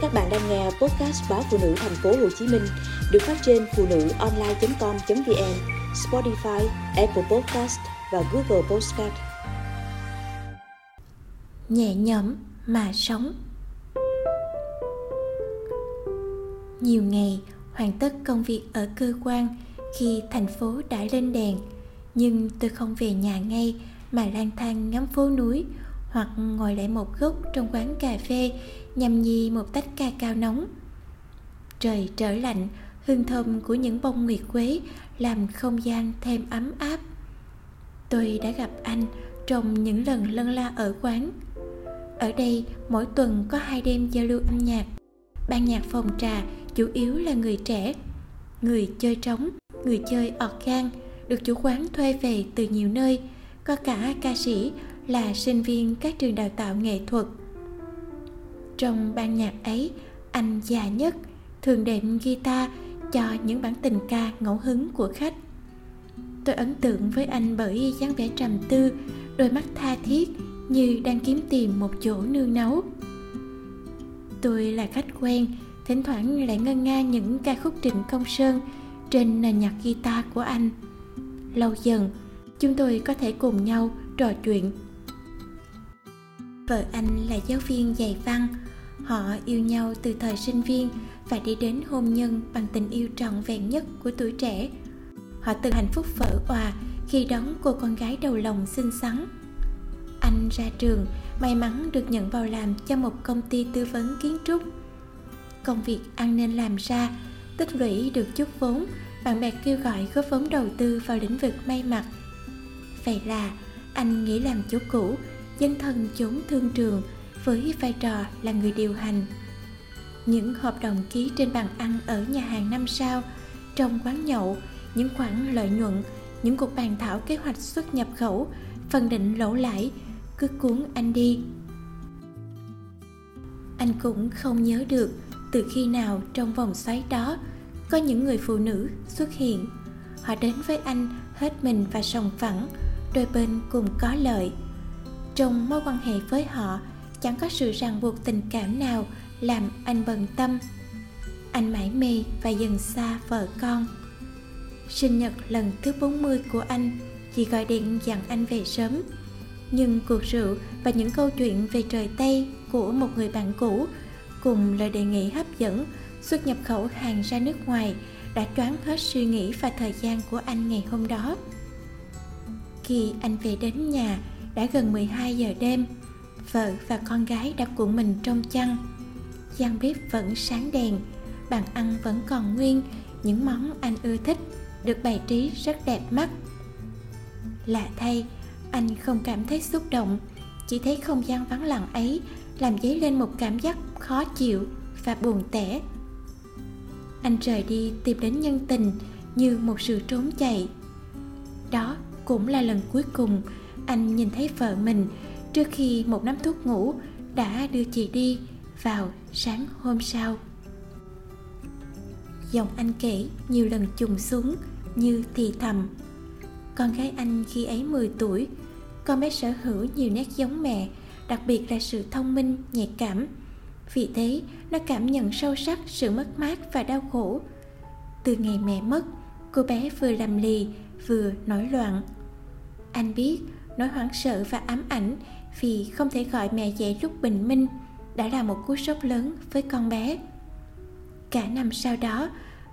Các bạn đang nghe podcast báo Phụ Nữ Thành phố Hồ Chí Minh được phát trên phunuonline.com.vn, Spotify, Apple Podcast và Google Podcast. Nhẹ nhõm mà sống. Nhiều ngày hoàn tất công việc ở cơ quan khi thành phố đã lên đèn, nhưng tôi không về nhà ngay mà lang thang ngắm phố núi hoặc ngồi lại một góc trong quán cà phê nhâm nhi một tách ca cao nóng. Trời trở lạnh, hương thơm của những bông nguyệt quế làm không gian thêm ấm áp. Tôi đã gặp anh trong những lần lân la ở quán. Ở đây mỗi tuần có 2 đêm giao lưu âm nhạc. Ban nhạc phòng trà chủ yếu là người trẻ, người chơi trống, người chơi organ được chủ quán thuê về từ nhiều nơi, có cả ca sĩ là sinh viên các trường đào tạo nghệ thuật. Trong ban nhạc ấy, anh già nhất thường đệm guitar cho những bản tình ca ngẫu hứng của khách. Tôi ấn tượng với anh bởi dáng vẻ trầm tư, đôi mắt tha thiết như đang kiếm tìm một chỗ nương náu. Tôi là khách quen, thỉnh thoảng lại ngân nga những ca khúc Trịnh Công Sơn trên nền nhạc guitar của anh. Lâu dần, chúng tôi có thể cùng nhau trò chuyện. Vợ anh là giáo viên dạy văn. Họ yêu nhau từ thời sinh viên và đi đến hôn nhân bằng tình yêu trọn vẹn nhất của tuổi trẻ. Họ từng hạnh phúc vỡ òa khi đón cô con gái đầu lòng xinh xắn. Anh ra trường, may mắn được nhận vào làm cho một công ty tư vấn kiến trúc. Công việc ăn nên làm ra, tích lũy được chút vốn, bạn bè kêu gọi góp vốn đầu tư vào lĩnh vực may mặc. Vậy là anh nghỉ làm chỗ cũ, dấn thân chốn thương trường với vai trò là người điều hành. Những hợp đồng ký trên bàn ăn ở nhà hàng 5 sao, trong quán nhậu, những khoản lợi nhuận, những cuộc bàn thảo kế hoạch xuất nhập khẩu, phần định lỗ lãi cứ cuốn anh đi. Anh cũng không nhớ được từ khi nào trong vòng xoáy đó có những người phụ nữ xuất hiện. Họ đến với anh hết mình và sòng phẳng, đôi bên cùng có lợi. Trong mối quan hệ với họ chẳng có sự ràng buộc tình cảm nào làm anh bận tâm. Anh mải mê và dần xa vợ con. Sinh nhật lần thứ 40 của anh, chị gọi điện dặn anh về sớm. Nhưng cuộc rượu và những câu chuyện về trời Tây của một người bạn cũ cùng lời đề nghị hấp dẫn xuất nhập khẩu hàng ra nước ngoài đã choáng hết suy nghĩ và thời gian của anh ngày hôm đó. Khi anh về đến nhà đã gần 12 giờ đêm, vợ và con gái đã cuộn mình trong chăn. Gian bếp vẫn sáng đèn, bàn ăn vẫn còn nguyên, những món anh ưa thích được bày trí rất đẹp mắt. Lạ thay, anh không cảm thấy xúc động, chỉ thấy không gian vắng lặng ấy làm dấy lên một cảm giác khó chịu và buồn tẻ. Anh rời đi tìm đến nhân tình như một sự trốn chạy. Đó cũng là lần cuối cùng anh nhìn thấy vợ mình trước khi một nắm thuốc ngủ đã đưa chị đi vào sáng hôm sau. Giọng anh kể nhiều lần trùng xuống như thì thầm. Con gái anh khi ấy 10 tuổi, con bé sở hữu nhiều nét giống mẹ, đặc biệt là sự thông minh, nhạy cảm. Vì thế, nó cảm nhận sâu sắc sự mất mát và đau khổ. Từ ngày mẹ mất, cô bé vừa làm lì, vừa nổi loạn. Anh biết, nỗi hoảng sợ và ám ảnh vì không thể gọi mẹ dậy lúc bình minh đã là một cú sốc lớn với con bé. Cả năm sau đó,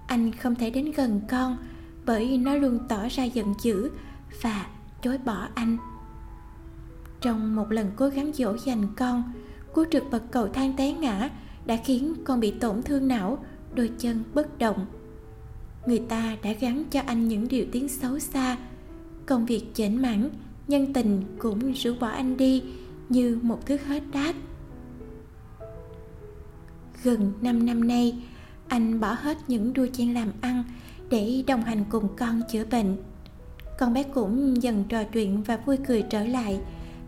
anh không thể đến gần con bởi nó luôn tỏ ra giận dữ và chối bỏ anh. Trong một lần cố gắng dỗ dành con, cú trượt bậc cầu thang té ngã đã khiến con bị tổn thương não, đôi chân bất động. Người ta đã gắn cho anh những điều tiếng xấu xa. Công việc chểnh mảng, nhân tình cũng rũ bỏ anh đi như một thứ hết đát. Gần 5 năm nay, anh bỏ hết những đua chen làm ăn để đồng hành cùng con chữa bệnh. Con bé cũng dần trò chuyện và vui cười trở lại.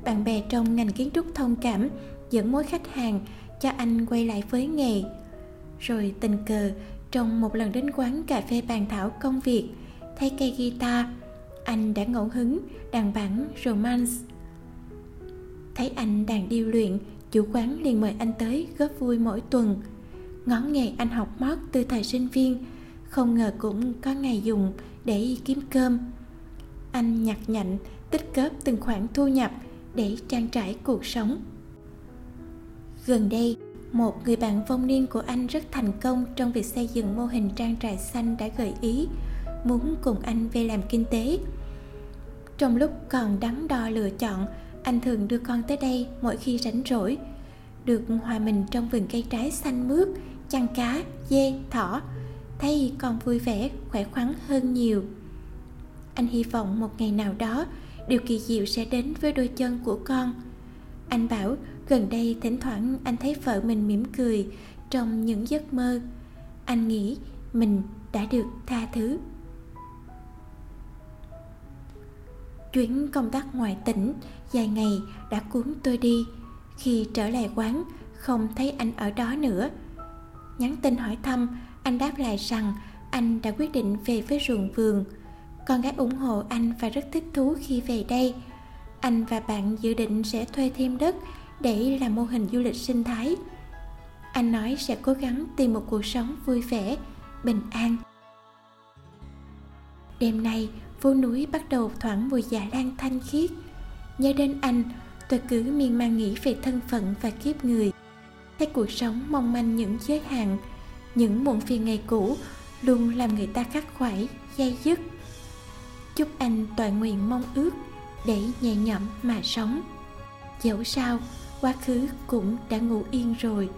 Bạn bè trong ngành kiến trúc thông cảm dẫn mối khách hàng cho anh quay lại với nghề. Rồi tình cờ, trong một lần đến quán cà phê bàn thảo công việc, thay cây guitar, anh đã ngẫu hứng đàn bản Romance. Thấy anh đang điêu luyện, chủ quán liền mời anh tới góp vui mỗi tuần. ngón nghề anh học mót từ thời sinh viên, không ngờ cũng có ngày dùng để kiếm cơm. Anh nhặt nhạnh tích góp từng khoản thu nhập để trang trải cuộc sống. Gần đây, một người bạn vong niên của anh rất thành công trong việc xây dựng mô hình trang trại xanh đã gợi ý muốn cùng anh về làm kinh tế. Trong lúc còn đắn đo lựa chọn, anh thường đưa con tới đây mỗi khi rảnh rỗi, được hòa mình trong vườn cây trái xanh mướt, chăn cá, dê, thỏ, thấy con vui vẻ, khỏe khoắn hơn nhiều. Anh hy vọng một ngày nào đó, điều kỳ diệu sẽ đến với đôi chân của con. Anh bảo gần đây thỉnh thoảng anh thấy vợ mình mỉm cười trong những giấc mơ. Anh nghĩ mình đã được tha thứ. Chuyến công tác ngoài tỉnh dài ngày đã cuốn tôi đi. Khi trở lại quán, không thấy anh ở đó nữa. Nhắn tin hỏi thăm, anh đáp lại rằng anh đã quyết định về với ruộng vườn. Con gái ủng hộ anh và rất thích thú khi về đây. Anh và bạn dự định sẽ thuê thêm đất để làm mô hình du lịch sinh thái. Anh nói sẽ cố gắng tìm một cuộc sống vui vẻ, bình an. Đêm nay, phố núi bắt đầu thoảng mùi dạ lan thanh khiết. Nhớ đến anh, tôi cứ miên man nghĩ về thân phận và kiếp người. Thấy cuộc sống mong manh những giới hạn, những muộn phiền ngày cũ luôn làm người ta khắc khoải, day dứt. Chúc anh toại nguyện mong ước để nhẹ nhõm mà sống. Dẫu sao, quá khứ cũng đã ngủ yên rồi.